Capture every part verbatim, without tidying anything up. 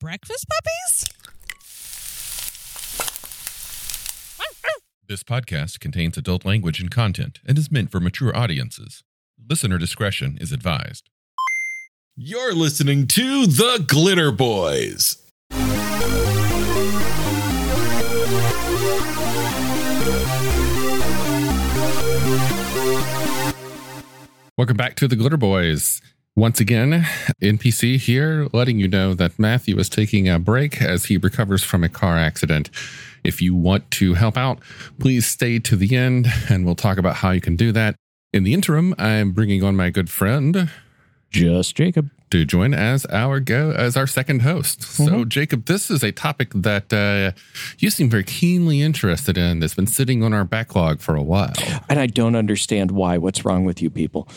Breakfast Puppies? This podcast contains adult language and content and is meant for mature audiences. Listener discretion is advised. You're listening to The Glitter Boys. Welcome back to The Glitter Boys. Once again, N P C here, letting you know that Matthew is taking a break as he recovers from a car accident. If you want to help out, please stay to the end, and we'll talk about how you can do that. In the interim, I'm bringing on my good friend, Just Jacob, to join as our go as our second host. Mm-hmm. So, Jacob, this is a topic that uh, you seem very keenly interested in. That's been sitting on our backlog for a while, and I don't understand why. What's wrong with you people?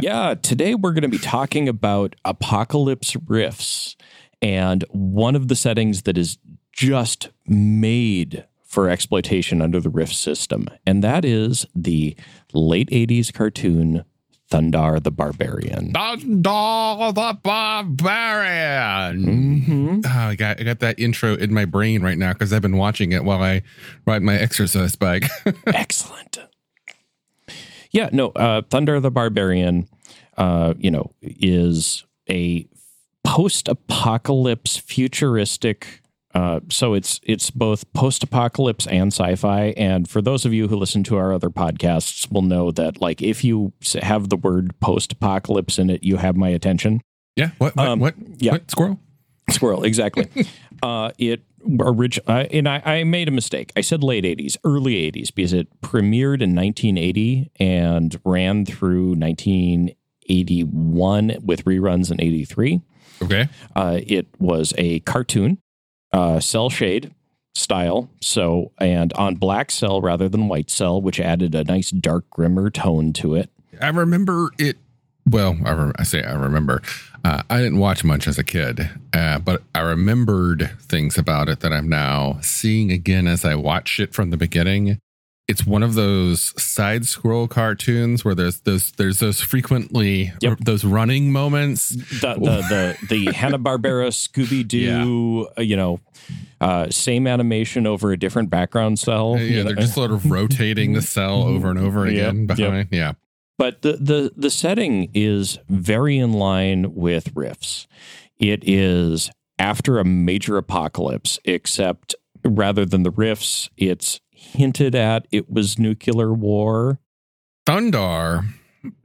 Yeah, today we're going to be talking about apocalypse rifts, and one of the settings that is just made for exploitation under the Rift system, and that is the late eighties cartoon Thundarr the Barbarian. Thundarr the Barbarian. Mm-hmm. Oh, I got I got that intro in my brain right now because I've been watching it while I ride my exercise bike. Excellent. Yeah, no, uh, Thundarr the Barbarian, uh, you know, is a post-apocalypse futuristic. Uh, so it's it's both post-apocalypse and sci-fi. And for those of you who listen to our other podcasts will know that, like, if you have the word post-apocalypse in it, you have my attention. Yeah. What? What? Um, what, yeah. What? Squirrel? Squirrel. Exactly. uh, it orig- uh, And I, I made a mistake. I said late eighties, early eighties, because it premiered in nineteen eighty and ran through nineteen eighty-one with reruns in eighty-three. Okay. Uh, it was a cartoon. Uh, cell shade style, so and on black cell rather than white cell, which added a nice dark grimmer tone to it. I remember it well. I, re- I say I remember. Uh, I didn't watch much as a kid, uh, but I remembered things about it that I'm now seeing again as I watch it from the beginning. It's one of those side scroll cartoons where there's those there's those frequently yep. r- those running moments. The the the, the Hanna-Barbera Scooby Doo, yeah. you know, uh, same animation over a different background cell. Yeah, you know? They're just sort of rotating the cell over and over again. Yep, behind. Yep. Yeah, but the, the the setting is very in line with Rifts. It is after a major apocalypse, except rather than the Rifts, it's hinted at it was nuclear war. Thundarr,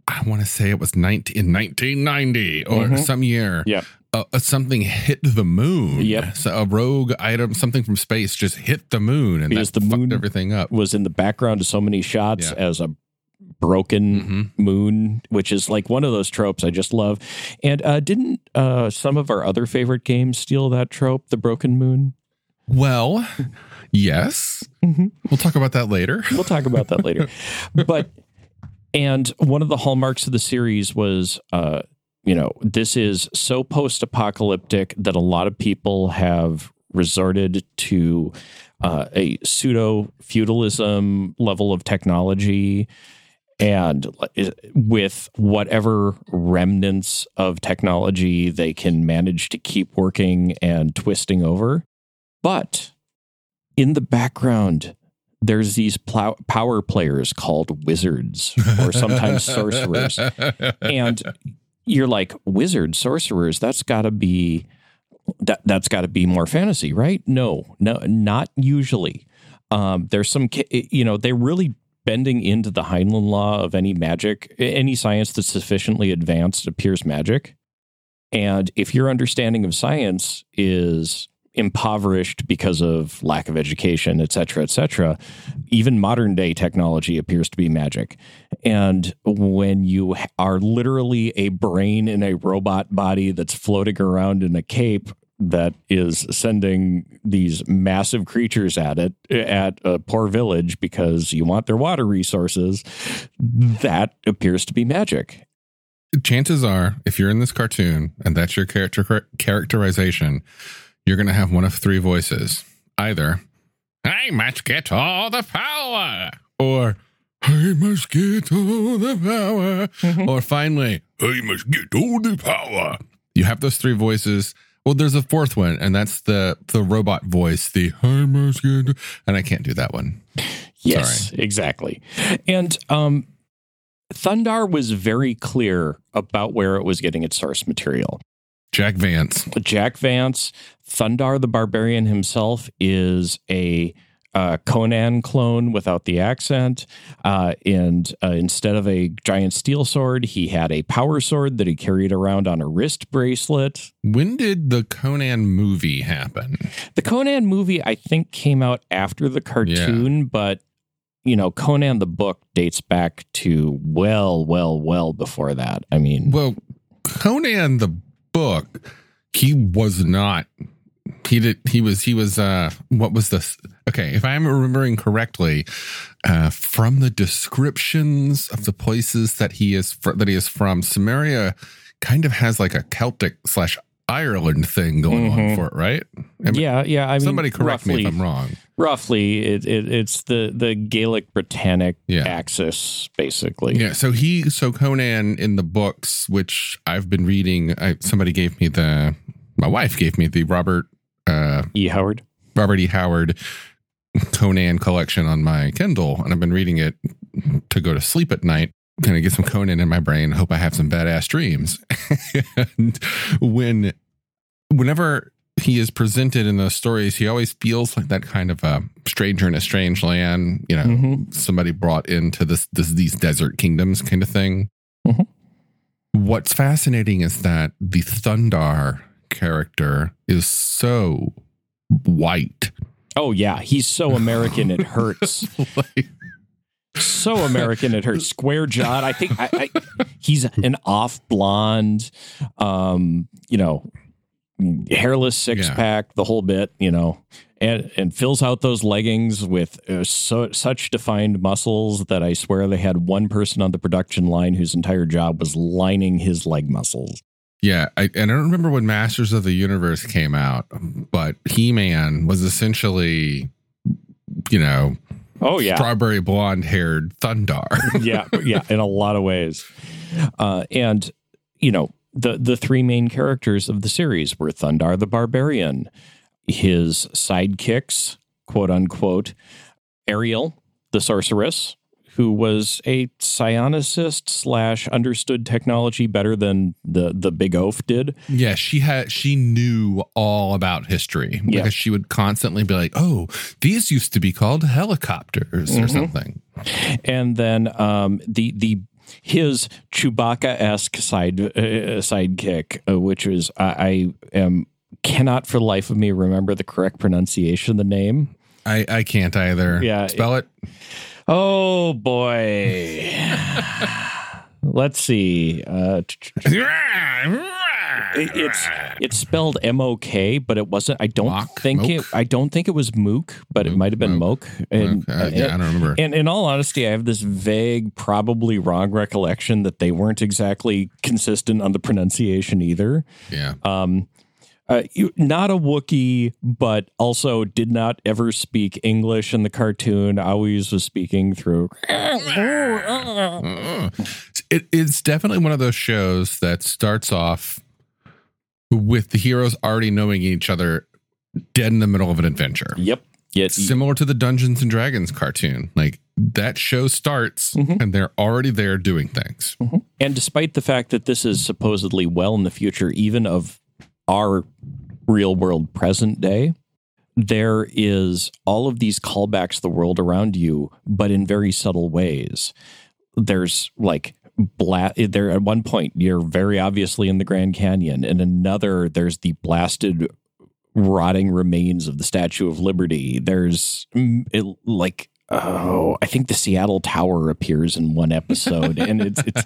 I want to say it was nineteen, in nineteen ninety or mm-hmm. some year. Yeah, uh, something hit the moon. Yep, so a rogue item, something from space, just hit the moon, and because that the fucked moon everything up. Was in the background of so many shots yeah. as a broken mm-hmm. moon, which is like one of those tropes I just love. And uh, didn't uh, some of our other favorite games steal that trope, the broken moon? Well, yes. Mm-hmm. We'll talk about that later. We'll talk about that later. But, and one of the hallmarks of the series was, uh, you know, this is so post-apocalyptic that a lot of people have resorted to uh, a pseudo-feudalism level of technology, and with whatever remnants of technology they can manage to keep working and twisting over. But in the background, there's these plow- power players called wizards or sometimes sorcerers. And you're like, wizard, sorcerers, that's got to be that that's got to be more fantasy, right? No, no, not usually. Um, there's some, you know, they're really bending into the Heinlein law of any magic. Any science that's sufficiently advanced appears magic. And if your understanding of science is impoverished because of lack of education, et cetera, et cetera, even modern day technology appears to be magic. And when you are literally a brain in a robot body that's floating around in a cape that is sending these massive creatures at it, at a poor village because you want their water resources, that appears to be magic. Chances are, if you're in this cartoon and that's your character characterization, you're going to have one of three voices. Either, I must get all the power, or I must get all the power, mm-hmm. or finally, I must get all the power. You have those three voices. Well, there's a fourth one, and that's the the robot voice, the "Hi, Master," and I can't do that one. Yes, sorry. Exactly. And um, Thundarr was very clear about where it was getting its source material. Jack Vance. Jack Vance. Thundarr the Barbarian himself is a uh, Conan clone without the accent. Uh, and uh, instead of a giant steel sword, he had a power sword that he carried around on a wrist bracelet. When did the Conan movie happen? The Conan movie, I think, came out after the cartoon, yeah. But, you know, Conan the book dates back to well, well, well before that. I mean... Well, Conan the book, he was not he did he was he was uh what was this okay if I'm remembering correctly uh from the descriptions of the places that he is fr- that he is from, Samaria kind of has like a Celtic slash Ireland thing going mm-hmm. on for it, right? I mean, yeah yeah I mean, somebody correct roughly, me if I'm wrong. Roughly, it, it it's the, the Gaelic Britannic yeah. axis, basically. Yeah. So he, so Conan in the books, which I've been reading, I, somebody gave me the, my wife gave me the Robert uh, E. Howard, Robert E. Howard Conan collection on my Kindle, and I've been reading it to go to sleep at night, kind of get some Conan in my brain. Hope I have some badass dreams. And when, whenever. he is presented in those stories, he always feels like that kind of a stranger in a strange land, you know, mm-hmm. somebody brought into this, this, these desert kingdoms kind of thing. Mm-hmm. What's fascinating is that the Thundarr character is so white. Oh yeah. He's so American. It hurts. like- So American it hurts. Square jawed. I think I, I, he's an off blonde, um, you know, hairless six yeah. pack, the whole bit, you know, and, and fills out those leggings with uh, so, such defined muscles that I swear they had one person on the production line whose entire job was lining his leg muscles. Yeah. I, and I don't remember when Masters of the Universe came out, but He-Man was essentially, you know, oh yeah, strawberry blonde haired Thundarr. yeah. Yeah. In a lot of ways. Uh, and, you know, The the three main characters of the series were Thundarr the Barbarian, his sidekicks, quote unquote, Ariel, the sorceress, who was a psionicist slash understood technology better than the, the big oaf did. Yeah, she had she knew all about history because yeah. she would constantly be like, oh, these used to be called helicopters mm-hmm. or something. And then um, the the his Chewbacca-esque side uh, sidekick, uh, which is I, I am cannot for the life of me remember the correct pronunciation of the name. I, I can't either. Yeah, spell it. it. Oh boy. Let's see. Uh, it, it's it's spelled M O K, but it wasn't. I don't Mok, think Mok? it. I don't think it was Mook, but Mook, it might have been Moke. And, uh, yeah, and, I don't remember. And in all honesty, I have this vague, probably wrong recollection that they weren't exactly consistent on the pronunciation either. Yeah. Um. Uh, you, not a Wookiee, but also did not ever speak English in the cartoon. I always was speaking through. It, it's definitely one of those shows that starts off with the heroes already knowing each other dead in the middle of an adventure. Yep. Yes. Similar to the Dungeons and Dragons cartoon. Like that show starts mm-hmm. and they're already there doing things. Mm-hmm. And despite the fact that this is supposedly well in the future, even of our real world present day, there is all of these callbacks to the world around you, but in very subtle ways. There's like bla- there at one point you're very obviously in the Grand Canyon, and another there's the blasted rotting remains of the Statue of Liberty. There's it, like oh I think the Seattle Tower appears in one episode. And it's, it's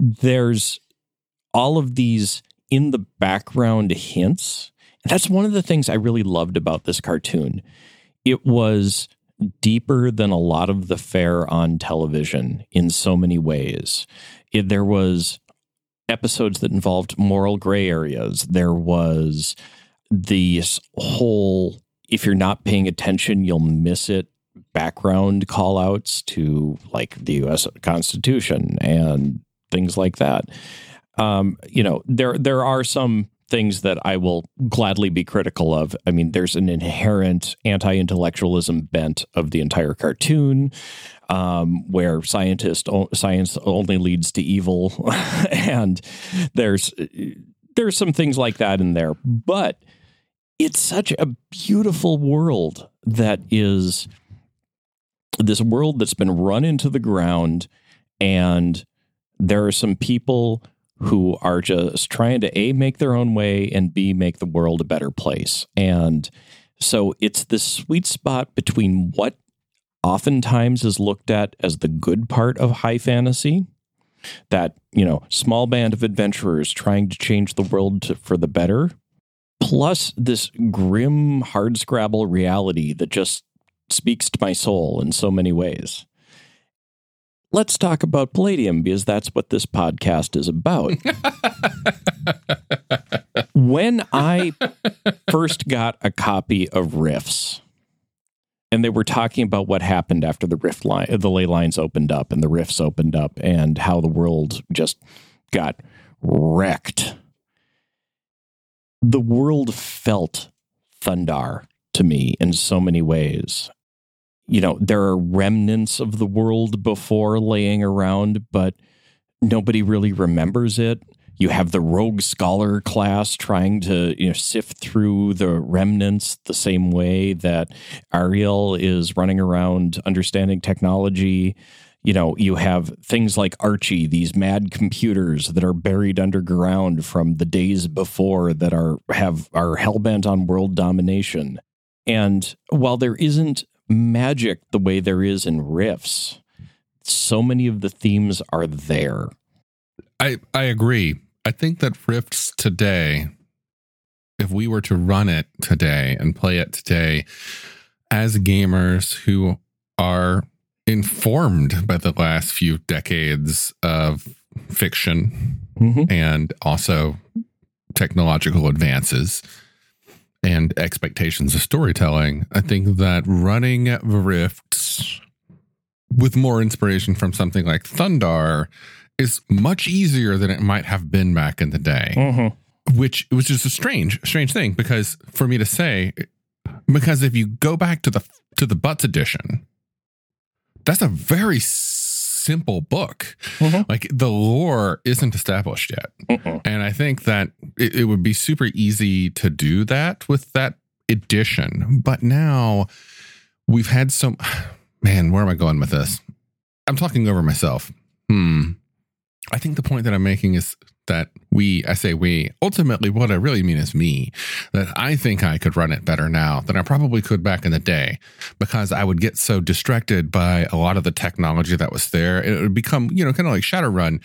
there's all of these in the background hints. And that's one of the things I really loved about this cartoon. It was deeper than a lot of the fare on television in so many ways. It, there was episodes that involved moral gray areas. There was this whole, if you're not paying attention, you'll miss it, background call outs to like the U S Constitution and things like that. Um, you know, there there are some things that I will gladly be critical of. I mean, there's an inherent anti-intellectualism bent of the entire cartoon, um, where scientist o- science only leads to evil, and there's there's some things like that in there. But it's such a beautiful world that is this world that's been run into the ground, and there are some people who are just trying to A, make their own way, and B, make the world a better place. And so it's this sweet spot between what oftentimes is looked at as the good part of high fantasy, that, you know, small band of adventurers trying to change the world to, for the better, plus this grim, hardscrabble reality that just speaks to my soul in so many ways. Let's talk about Palladium, because that's what this podcast is about. When I first got a copy of Rifts, and they were talking about what happened after the rift line, the ley lines opened up and the rifts opened up, and how the world just got wrecked, the world felt Thundarr to me in so many ways. You know, there are remnants of the world before laying around, but nobody really remembers it. You have the rogue scholar class trying to, you know, sift through the remnants the same way that Ariel is running around understanding technology. You know, you have things like Archie, these mad computers that are buried underground from the days before that are have are hellbent on world domination. And while there isn't magic the way there is in Rifts, so many of the themes are there. I, I agree. I think that Rifts today, if we were to run it today and play it today, as gamers who are informed by the last few decades of fiction mm-hmm. and also technological advances and expectations of storytelling, I think that running the Rifts with more inspiration from something like Thundarr is much easier than it might have been back in the day, mm-hmm. which was just a strange, strange thing because for me to say, because if you go back to the, to the Butts edition, that's a very simple book. Mm-hmm. Like the lore isn't established yet. Mm-hmm. And I think that it, it would be super easy to do that with that edition. But now we've had some, man, where am I going with this? I'm talking over myself. Hmm. I think the point that I'm making is that we, I say we, ultimately what I really mean is me, that I think I could run it better now than I probably could back in the day because I would get so distracted by a lot of the technology that was there. It would become, you know, kind of like Shadowrun.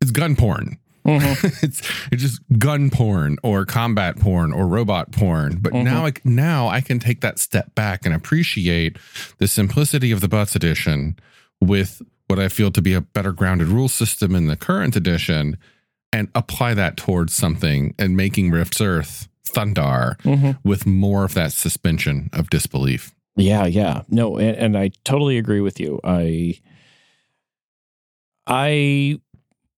It's gun porn. Mm-hmm. it's, it's just gun porn or combat porn or robot porn. But mm-hmm. now, I, now I can take that step back and appreciate the simplicity of the Butts edition with what I feel to be a better grounded rule system in the current edition and apply that towards something and making Rift's Earth Thundarr mm-hmm. with more of that suspension of disbelief. Yeah, yeah. No, and, and I totally agree with you. I, I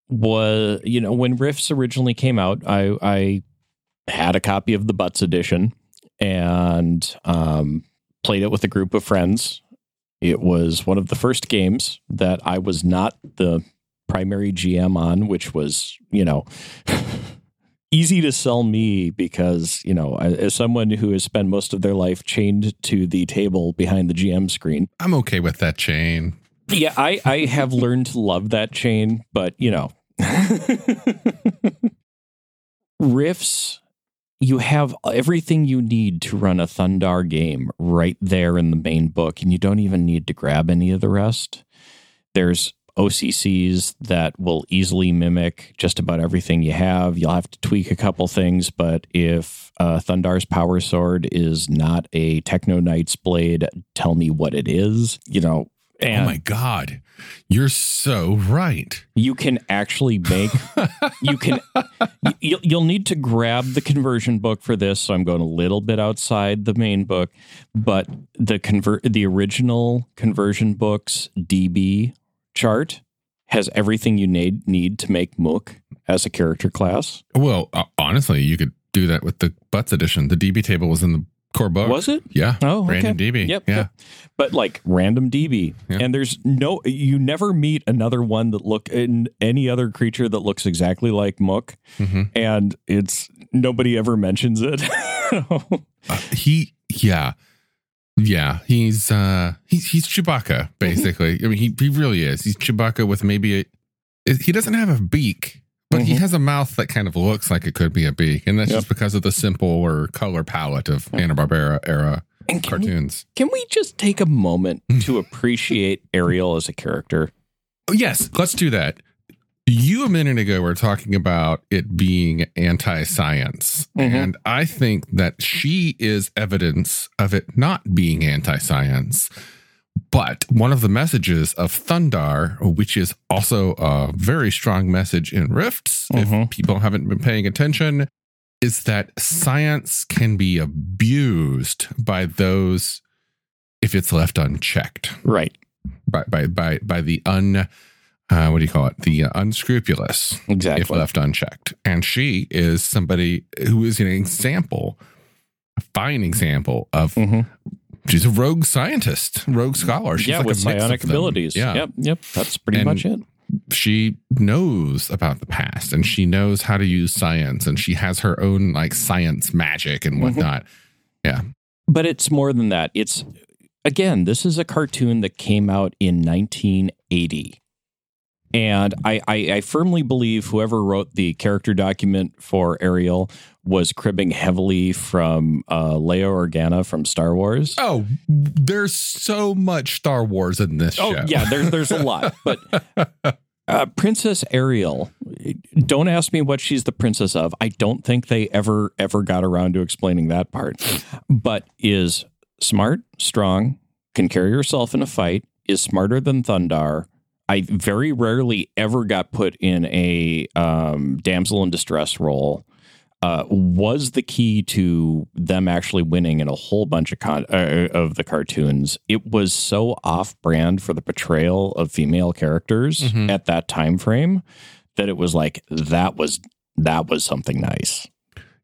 was, you know, when Rifts originally came out, I, I had a copy of the Butts edition and um, played it with a group of friends. It was one of the first games that I was not the primary G M on, which was, you know, easy to sell me because, you know, as someone who has spent most of their life chained to the table behind the G M screen. I'm okay with that chain. Yeah, I, I have learned to love that chain, but, you know. Rifts, you have everything you need to run a Thundarr game right there in the main book, and you don't even need to grab any of the rest. There's O C Cs that will easily mimic just about everything you have. You'll have to tweak a couple things, but if uh, Thundarr's power sword is not a Techno Knight's blade, tell me what it is, you know. And oh my God, you're so right. You can actually make, you can, you, you'll need to grab the conversion book for this. So I'm going a little bit outside the main book, but the convert, the original conversion book's D B chart has everything you need, need to make Mook as a character class. Well, uh, honestly, you could do that with the Butts edition. The D B table was in the core book. Was it? Yeah. Oh, okay. Random D B. Yep. Yeah. Yep. But like random D B. Yep. And there's no, you never meet another one that look in any other creature that looks exactly like Mook. Mm-hmm. And it's, nobody ever mentions it. uh, he, yeah. Yeah. He's, uh, he's, he's Chewbacca, basically. Mm-hmm. I mean, he, he really is. He's Chewbacca with maybe a, he doesn't have a beak. But mm-hmm. he has a mouth that kind of looks like it could be a beak. And that's yep. just because of the simple or color palette of yep. Hanna-Barbera era and can cartoons. We, can we just take a moment to appreciate Ariel as a character? Yes, let's do that. You a minute ago were talking about it being anti-science. Mm-hmm. And I think that she is evidence of it not being anti-science. But one of the messages of Thundarr, which is also a very strong message in Rifts, mm-hmm. if people haven't been paying attention, is that science can be abused by those if it's left unchecked. Right. By by by, by the un, uh, what do you call it? The unscrupulous. Exactly. If left unchecked. And she is somebody who is an example, a fine example of... Mm-hmm. She's a rogue scientist, rogue scholar. She's yeah, like with psionic abilities. Yeah. Yep, yep. That's pretty and much it. She knows about the past, and she knows how to use science, and she has her own like science magic and whatnot. Mm-hmm. Yeah. But it's more than that. It's, again, this is a cartoon that came out in nineteen eighty. And I, I, I firmly believe whoever wrote the character document for Ariel was cribbing heavily from uh, Leia Organa from Star Wars. Oh, there's so much Star Wars in this oh, show. Oh, yeah, there's, there's a lot. But uh, Princess Ariel, don't ask me what she's the princess of. I don't think they ever, ever got around to explaining that part. But is smart, strong, can carry herself in a fight, is smarter than Thundarr. I very rarely ever got put in a um, damsel in distress role, uh, was the key to them actually winning in a whole bunch of con- uh, of the cartoons. It was so off brand for the portrayal of female characters mm-hmm. at that time frame that it was like that was that was something nice.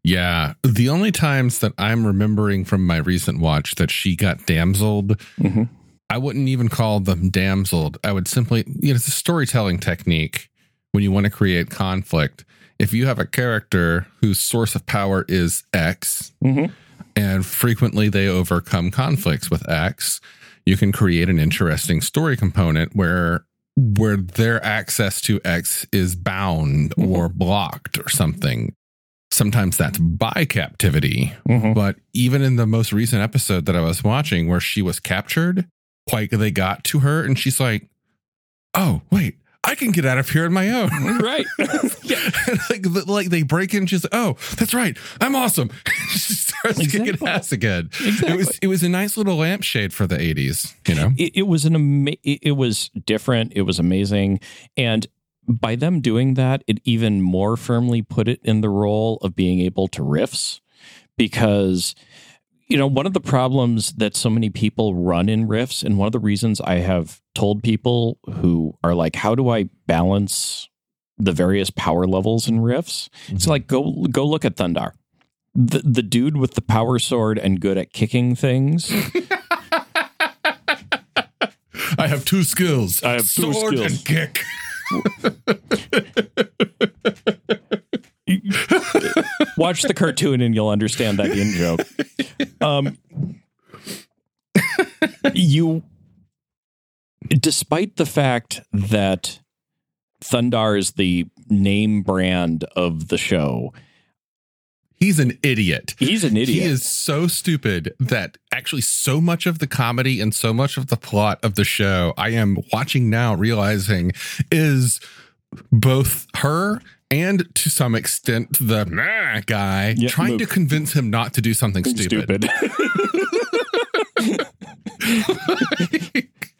Yeah. The only times that I'm remembering from my recent watch that she got damseled. Mm-hmm. I wouldn't even call them damseled. I would simply, you know, it's a storytelling technique when you want to create conflict. If you have a character whose source of power is X, mm-hmm. and frequently they overcome conflicts with X, you can create an interesting story component where where their access to X is bound mm-hmm. or blocked or something. Sometimes that's by captivity. Mm-hmm. But even in the most recent episode that I was watching where she was captured, like they got to her and she's like, oh, wait, I can get out of here on my own. Right. Yeah. like, like they break in. She's like, oh, that's right. I'm awesome. She starts exactly. kicking ass again. Exactly. It was it was a nice little lampshade for the eighties. You know, it, it was an ama- it was different. It was amazing. And by them doing that, it even more firmly put it in the role of being able to riffs because. You know, one of the problems that so many people run in riffs, and one of the reasons I have told people who are like, how do I balance the various power levels in riffs? Mm-hmm. It's like, go go look at Thundarr. The, the dude with the power sword and good at kicking things. I have two skills. I have two sword skills. And kick. Watch the cartoon and you'll understand that in joke. Um, you, despite the fact that Thundarr is the name brand of the show, he's an idiot. He's an idiot. He is so stupid that actually so much of the comedy and so much of the plot of the show I am watching now realizing is both her and to some extent, the meh guy yep, trying Luke. to convince him not to do something stupid. stupid. Like.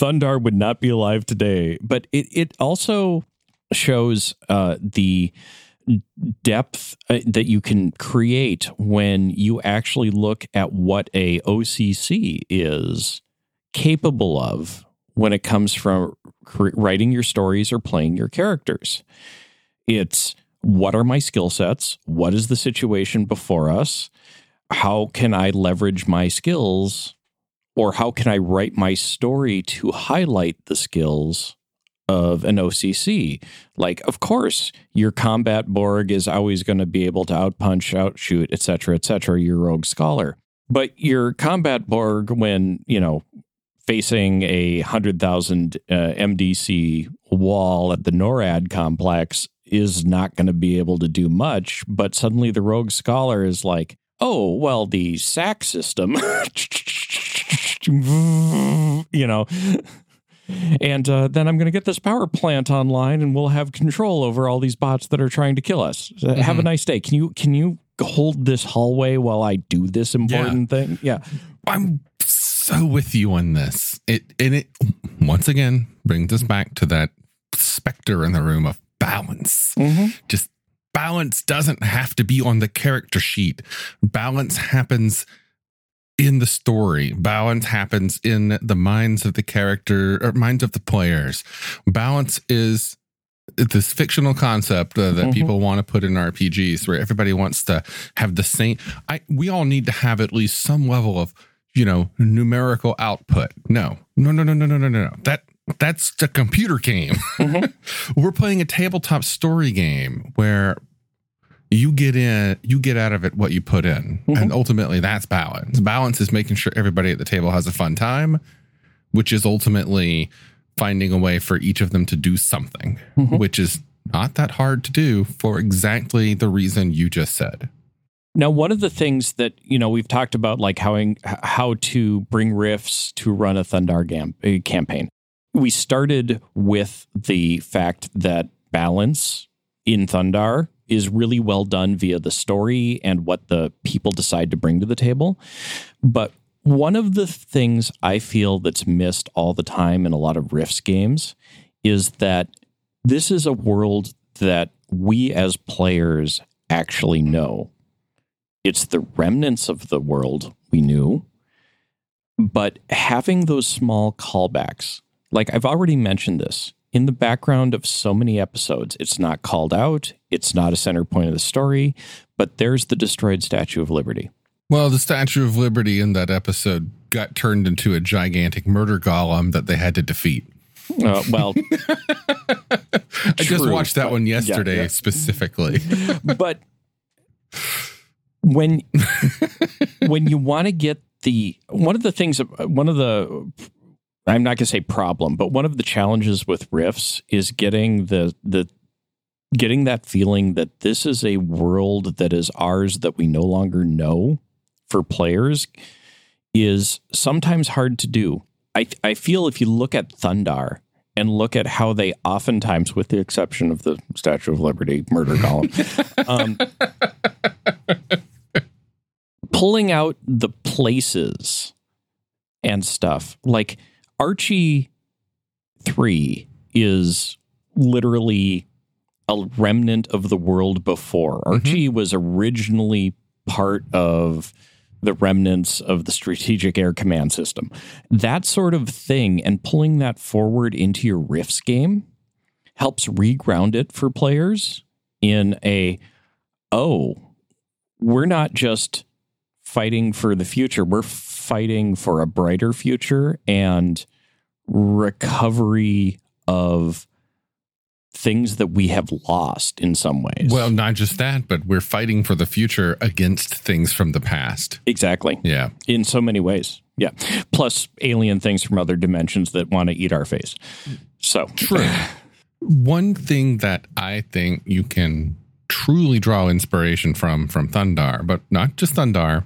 Thundarr would not be alive today. But it, it also shows uh, the depth uh, that you can create when you actually look at what a O C C is capable of when it comes from cre- writing your stories or playing your characters. It's what are my skill sets? What is the situation before us? How can I leverage my skills, or how can I write my story to highlight the skills of an O C C? Like, of course, your combat Borg is always going to be able to outpunch, outshoot, et cetera, et cetera, your rogue scholar. But your combat Borg, when, you know, facing a one hundred thousand uh, M D C wall at the NORAD complex is not going to be able to do much. But suddenly the rogue scholar is like, oh, well, the S A C system, you know, and uh, then I'm going to get this power plant online and we'll have control over all these bots that are trying to kill us. Mm-hmm. Have a nice day. Can you can you hold this hallway while I do this important yeah. thing? Yeah, I'm so with you on this. It and it once again brings us back to that specter in the room of balance. Mm-hmm. Just balance doesn't have to be on the character sheet. Balance happens in the story. Balance happens in the minds of the character or minds of the players. Balance is this fictional concept uh, that mm-hmm. people want to put in R P Gs, where everybody wants to have the same. I we all need to have at least some level of, you know, numerical output. No, no, no, no, no, no, no, no. That that's a computer game. Mm-hmm. We're playing a tabletop story game where you get in, you get out of it what you put in. Mm-hmm. And ultimately that's balance. Balance is making sure everybody at the table has a fun time, which is ultimately finding a way for each of them to do something, mm-hmm. which is not that hard to do for exactly the reason you just said. Now, one of the things that, you know, we've talked about, like how, how to bring riffs to run a Thundarr gam- campaign. We started with the fact that balance in Thundarr is really well done via the story and what the people decide to bring to the table. But one of the things I feel that's missed all the time in a lot of riffs games is that this is a world that we as players actually know. It's the remnants of the world we knew, but having those small callbacks, like I've already mentioned this, in the background of so many episodes, it's not called out, it's not a center point of the story, but there's the destroyed Statue of Liberty. Well, the Statue of Liberty in that episode got turned into a gigantic murder golem that they had to defeat. Uh, well, I just true, watched that but, one yesterday yeah, yeah. specifically. But When when you want to get the one of the things one of the I'm not going to say problem, but one of the challenges with riffs is getting the the getting that feeling that this is a world that is ours that we no longer know for players is sometimes hard to do. I I feel if you look at Thundarr and look at how they oftentimes, with the exception of the Statue of Liberty murder column, um, pulling out the places and stuff. Like Archie three is literally a remnant of the world before. Mm-hmm. Archie was originally part of the remnants of the Strategic Air Command System. That sort of thing, and pulling that forward into your riffs game helps reground it for players in a, oh, we're not just fighting for the future. We're fighting for a brighter future and recovery of things that we have lost in some ways. Well, not just that, but we're fighting for the future against things from the past. Exactly. Yeah. In so many ways. Yeah. Plus alien things from other dimensions that want to eat our face. So true. One thing that I think you can truly draw inspiration from, from Thundarr, but not just Thundarr,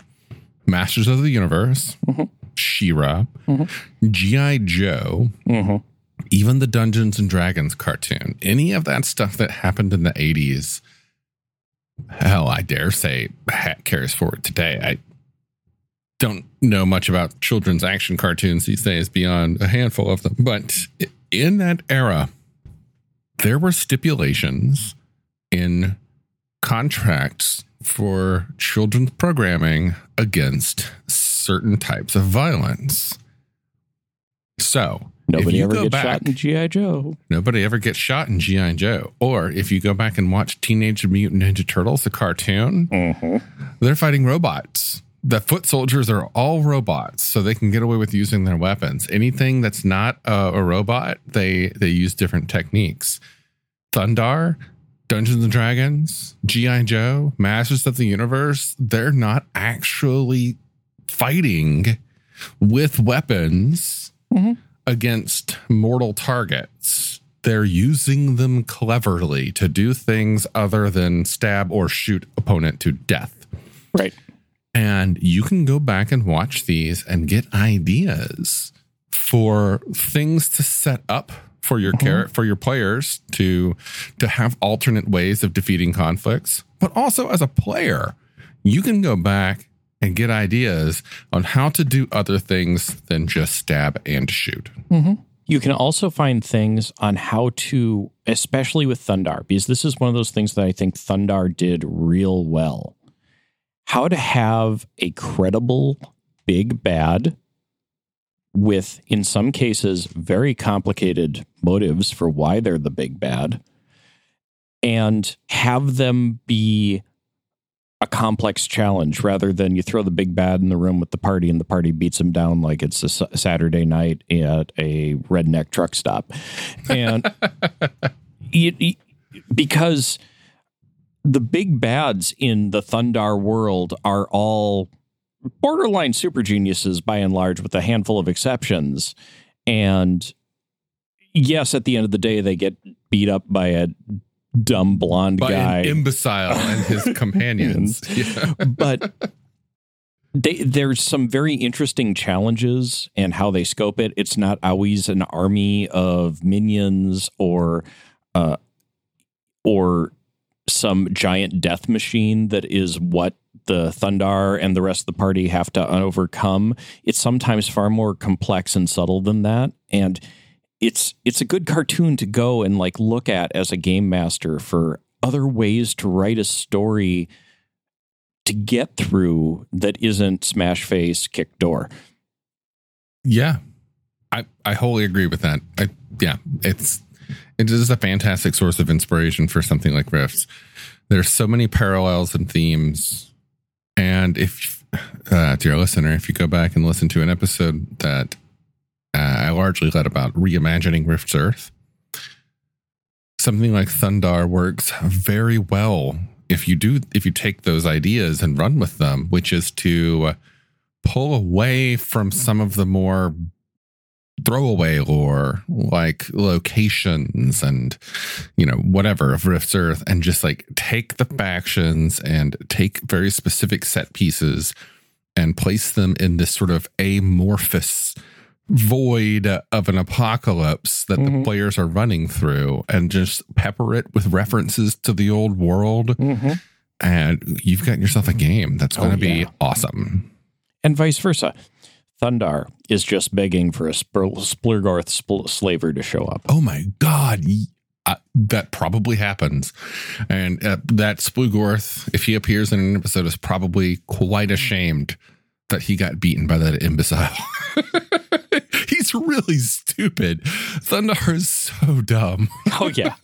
Masters of the Universe, mm-hmm. She-Ra, mm-hmm. G I. Joe, mm-hmm. even the Dungeons and Dragons cartoon, any of that stuff that happened in the eighties, hell, I dare say hat carries forward today. I don't know much about children's action cartoons these days beyond a handful of them. But in that era, there were stipulations in contracts for children's programming against certain types of violence. So Nobody ever gets back, shot in G I Joe. Nobody ever gets shot in G I Joe. Or if you go back and watch Teenage Mutant Ninja Turtles, the cartoon, mm-hmm. they're fighting robots. The foot soldiers are all robots, so they can get away with using their weapons. Anything that's not uh, a robot, they they use different techniques. Thundarr, Dungeons and Dragons, G I Joe, Masters of the Universe, they're not actually fighting with weapons mm-hmm. against mortal targets. They're using them cleverly to do things other than stab or shoot opponent to death. Right. And you can go back and watch these and get ideas for things to set up for your mm-hmm. car- for your players to to have alternate ways of defeating conflicts. But also as a player, you can go back and get ideas on how to do other things than just stab and shoot. Mm-hmm. You can also find things on how to, especially with Thundarr, because this is one of those things that I think Thundarr did real well. How to have a credible big bad with, in some cases, very complicated motives for why they're the big bad, and have them be a complex challenge rather than you throw the big bad in the room with the party and the party beats him down like it's a Saturday night at a redneck truck stop. And it, it, because... the big bads in the Thundarr world are all borderline super geniuses by and large, with a handful of exceptions. And yes, at the end of the day, they get beat up by a dumb blonde by guy, an imbecile and his companions. Yeah. But they, there's some very interesting challenges and how they scope it. It's not always an army of minions or, uh, or, some giant death machine that is what the Thundarr and the rest of the party have to overcome. It's sometimes far more complex and subtle than that. And it's it's a good cartoon to go and like look at as a game master for other ways to write a story to get through that isn't smash face, kick door. Yeah, I, I wholly agree with that. I, yeah, it's It is a fantastic source of inspiration for something like Rifts. There's so many parallels and themes. And if, uh, dear listener, if you go back and listen to an episode that uh, I largely led about reimagining Rift's Earth, something like Thundarr works very well if you do if you take those ideas and run with them, which is to pull away from some of the more throwaway lore, like locations and, you know, whatever of Rift's Earth, and just like take the factions and take very specific set pieces and place them in this sort of amorphous void of an apocalypse that mm-hmm. the players are running through, and just pepper it with references to the old world. Mm-hmm. And you've got yourself a game that's going to oh, yeah. be awesome. And vice versa. Thundarr is just begging for a Spl- Splugorth spl- slaver to show up. Oh my God. I, that probably happens. And uh, that Splugorth, if he appears in an episode, is probably quite ashamed that he got beaten by that imbecile. He's really stupid. Thundarr is so dumb. Oh, yeah.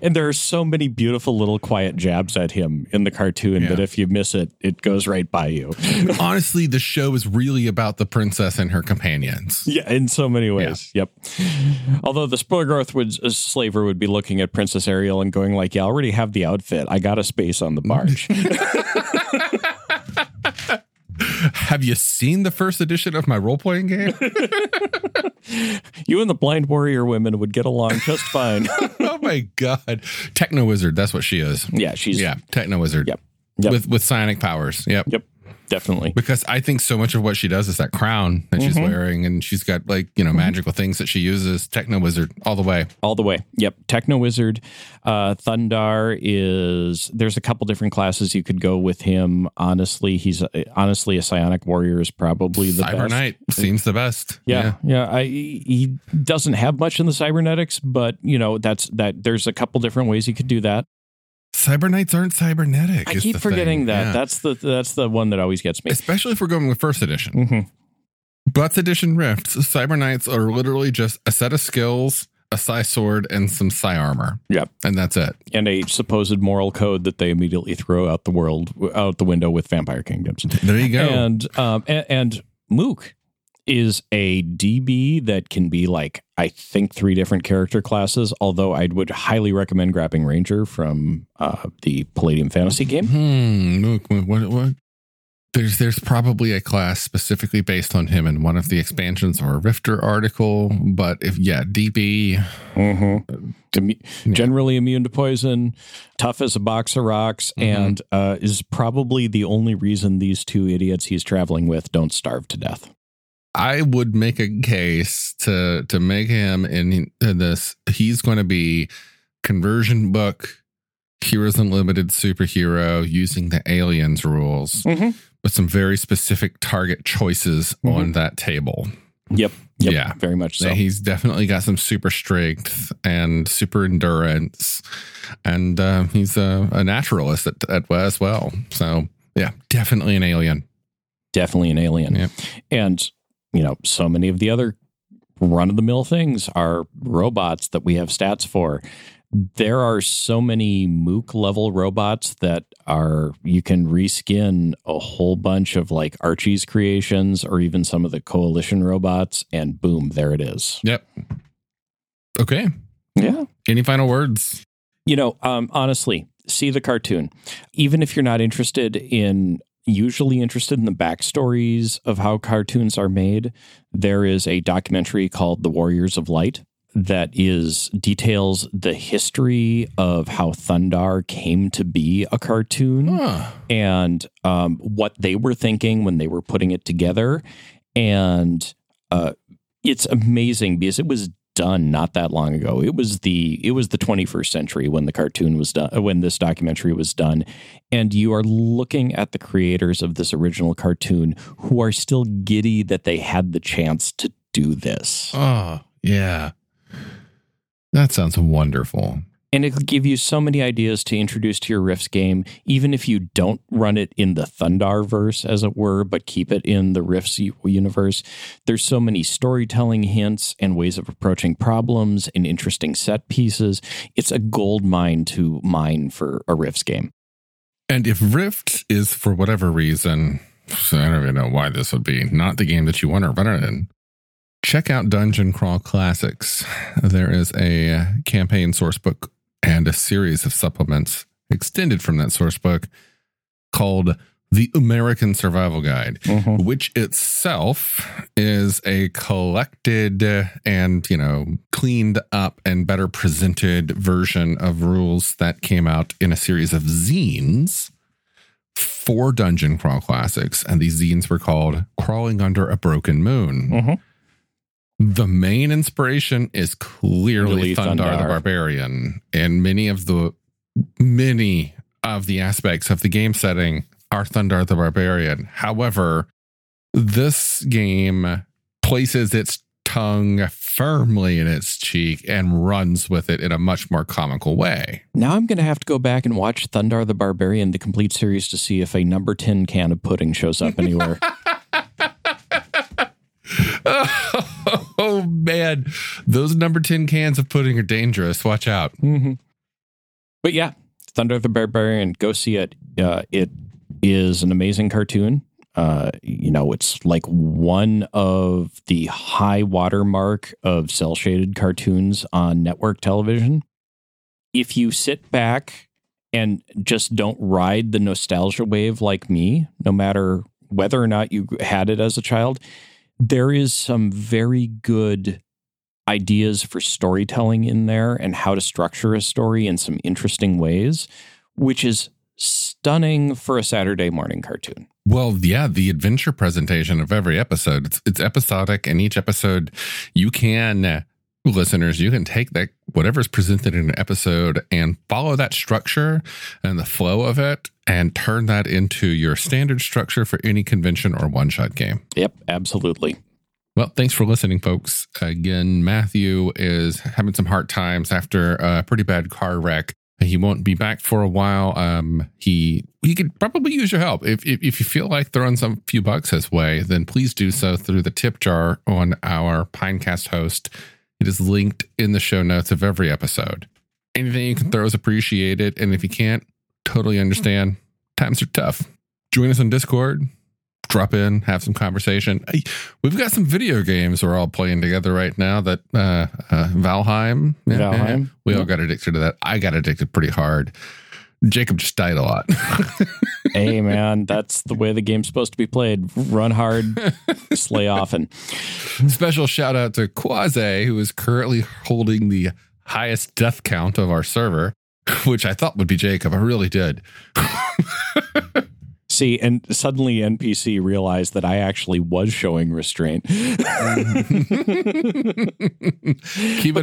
And there are so many beautiful little quiet jabs at him in the cartoon yeah. that if you miss it, it goes right by you. Honestly, the show is really about the princess and her companions. Yeah, in so many ways. Yeah. Yep. Although the Splugorth would, a slaver would be looking at Princess Ariel and going like, yeah, I already have the outfit. I got a space on the barge. Have you seen the first edition of my role-playing game? You and the blind warrior women would get along just fine. Oh, my God. Techno Wizard. That's what she is. Yeah, she's... Yeah, Techno Wizard. Yep. yep. With with psionic powers. Yep. Yep. Definitely. Because I think so much of what she does is that crown that mm-hmm. she's wearing, and she's got, like, you know, mm-hmm. magical things that she uses. Techno Wizard. All the way. All the way. Yep. Techno Wizard. Uh, Thundarr is... There's a couple different classes you could go with him. Honestly, he's... Honestly, a psionic warrior is probably the Cyber best. Cyber Knight seems the best. Yeah. Yeah. yeah I, he doesn't have much in the cybernetics, but, you know, that's that. There's a couple different ways you could do that. Cyber Knights aren't cybernetic. I keep forgetting thing. that. Yeah. That's the that's the one that always gets me. Especially if we're going with first edition. Mm-hmm. Butts Edition Rifts, Cyber Knights are literally just a set of skills, a psi sword, and some psi armor. Yep. And that's it. And a supposed moral code that they immediately throw out the world, out the window with Vampire Kingdoms. There you go. And um, and, and Mook is a D B that can be like, I think, three different character classes, although I would highly recommend Grappling Ranger from uh, the Palladium Fantasy game. Hmm, Mook, what, what? There's there's probably a class specifically based on him in one of the expansions or a Rifter article, but if yeah, D B. Mm-hmm. Immu- yeah. Generally immune to poison, tough as a box of rocks, mm-hmm. and uh, is probably the only reason these two idiots he's traveling with don't starve to death. I would make a case to to make him in, in this. He's going to be conversion book, Heroes Unlimited superhero using the aliens rules. Mm-hmm. With some very specific target choices mm-hmm. on that table. Yep. Yep. Yeah. Very much so. He's definitely got some super strength and super endurance. And uh, he's a, a naturalist at, at, as well. So, yeah, definitely an alien. Definitely an alien. Yep. And, you know, so many of the other run-of-the-mill things are robots that we have stats for. There are so many Mook level robots that are, you can reskin a whole bunch of like Archie's creations or even some of the Coalition robots, and boom, there it is. Yep. Okay. Yeah. Any final words? You know, um, honestly, see the cartoon. Even if you're not interested in, usually interested in the backstories of how cartoons are made, there is a documentary called The Warriors of Light that is details the history of how Thundarr came to be a cartoon huh. and um, what they were thinking when they were putting it together. And uh, it's amazing because it was done not that long ago. It was the it was the twenty-first century when the cartoon was done, when this documentary was done. And you are looking at the creators of this original cartoon who are still giddy that they had the chance to do this. Oh, yeah. That sounds wonderful. And it'll give you so many ideas to introduce to your Rifts game, even if you don't run it in the Thundarverse, as it were, but keep it in the Rifts universe. There's so many storytelling hints and ways of approaching problems and interesting set pieces. It's a gold mine to mine for a Rifts game. And if Rift is, for whatever reason, I don't even know why this would be, not the game that you want to run it in, check out Dungeon Crawl Classics. There is a campaign sourcebook and a series of supplements extended from that sourcebook called The American Survival Guide, uh-huh. which itself is a collected and, you know, cleaned up and better presented version of rules that came out in a series of zines for Dungeon Crawl Classics. And these zines were called Crawling Under a Broken Moon. Uh-huh. The main inspiration is clearly Thundarr the Barbarian, and many of the many of the aspects of the game setting are Thundarr the Barbarian. However, this game places its tongue firmly in its cheek and runs with it in a much more comical way. Now I'm going to have to go back and watch Thundarr the Barbarian, the complete series, to see if a number ten can of pudding shows up anywhere. Oh, man. Those number ten cans of pudding are dangerous. Watch out. Mm-hmm. But yeah, Thundarr the Barbarian, go see it. Uh, it is an amazing cartoon. Uh, you know, it's like one of the high watermark of cel-shaded cartoons on network television. If you sit back and just don't ride the nostalgia wave like me, no matter whether or not you had it as a child, there is some very good ideas for storytelling in there and how to structure a story in some interesting ways, which is stunning for a Saturday morning cartoon. Well, yeah, the adventure presentation of every episode, it's, it's episodic, and each episode you can, listeners, you can take that whatever's presented in an episode and follow that structure and the flow of it and turn that into your standard structure for any convention or one-shot game. Yep, absolutely. Well, thanks for listening, folks. Again, Matthew is having some hard times after a pretty bad car wreck He won't be back for a while. Um, he he could probably use your help. If, if if you feel like throwing some few bucks his way, then please do so through the tip jar on our Pinecast host. It is linked in the show notes of every episode. Anything you can throw is appreciated, and if you can't, totally understand. Times are tough. Join us on Discord. Drop in, have some conversation. We've got some video games we're all playing together right now. That uh, uh, Valheim, yeah, Valheim. Yeah. We all got addicted to that. I got addicted pretty hard. Jacob just died a lot. Hey man, that's the way the game's supposed to be played. Run hard, slay often. Special shout out to Quaze, who is currently holding the highest death count of our server, which I thought would be Jacob. I really did. See, and suddenly N P C realized that I actually was showing restraint. Keep but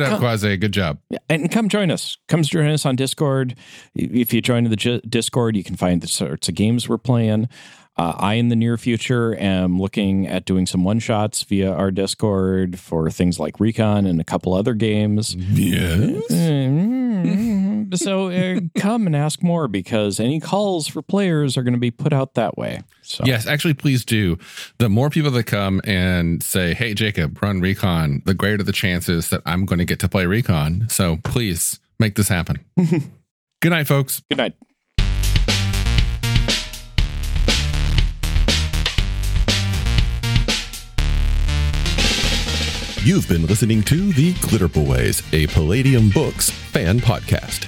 it up, Quaze. Good job. And come join us. Come join us on Discord. If you join the Discord, you can find the sorts of games we're playing. Uh, I, in the near future, am looking at doing some one-shots via our Discord for things like Recon and a couple other games. Yes. Mm-hmm. So uh, come and ask more, because any calls for players are going to be put out that way. So. Yes, actually, please do. The more people that come and say, hey, Jacob, run Recon, the greater the chances that I'm going to get to play Recon. So please make this happen. Good night, folks. Good night. You've been listening to The Glitter Boys, a Palladium Books fan podcast.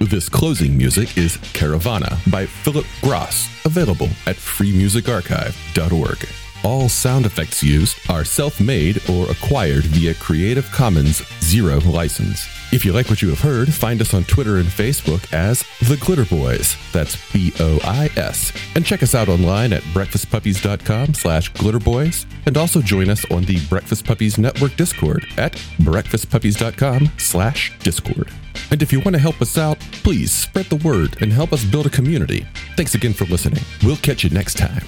This closing music is Caravana by Phillip Gross, available at free music archive dot org. All sound effects used are self-made or acquired via Creative Commons Zero license. If you like what you have heard, find us on Twitter and Facebook as The Glitter Boys, that's B O I S. And check us out online at breakfast puppies dot com slash glitter boys. And also join us on the Breakfast Puppies Network Discord at breakfast puppies dot com slash discord. And if you want to help us out, please spread the word and help us build a community. Thanks again for listening. We'll catch you next time.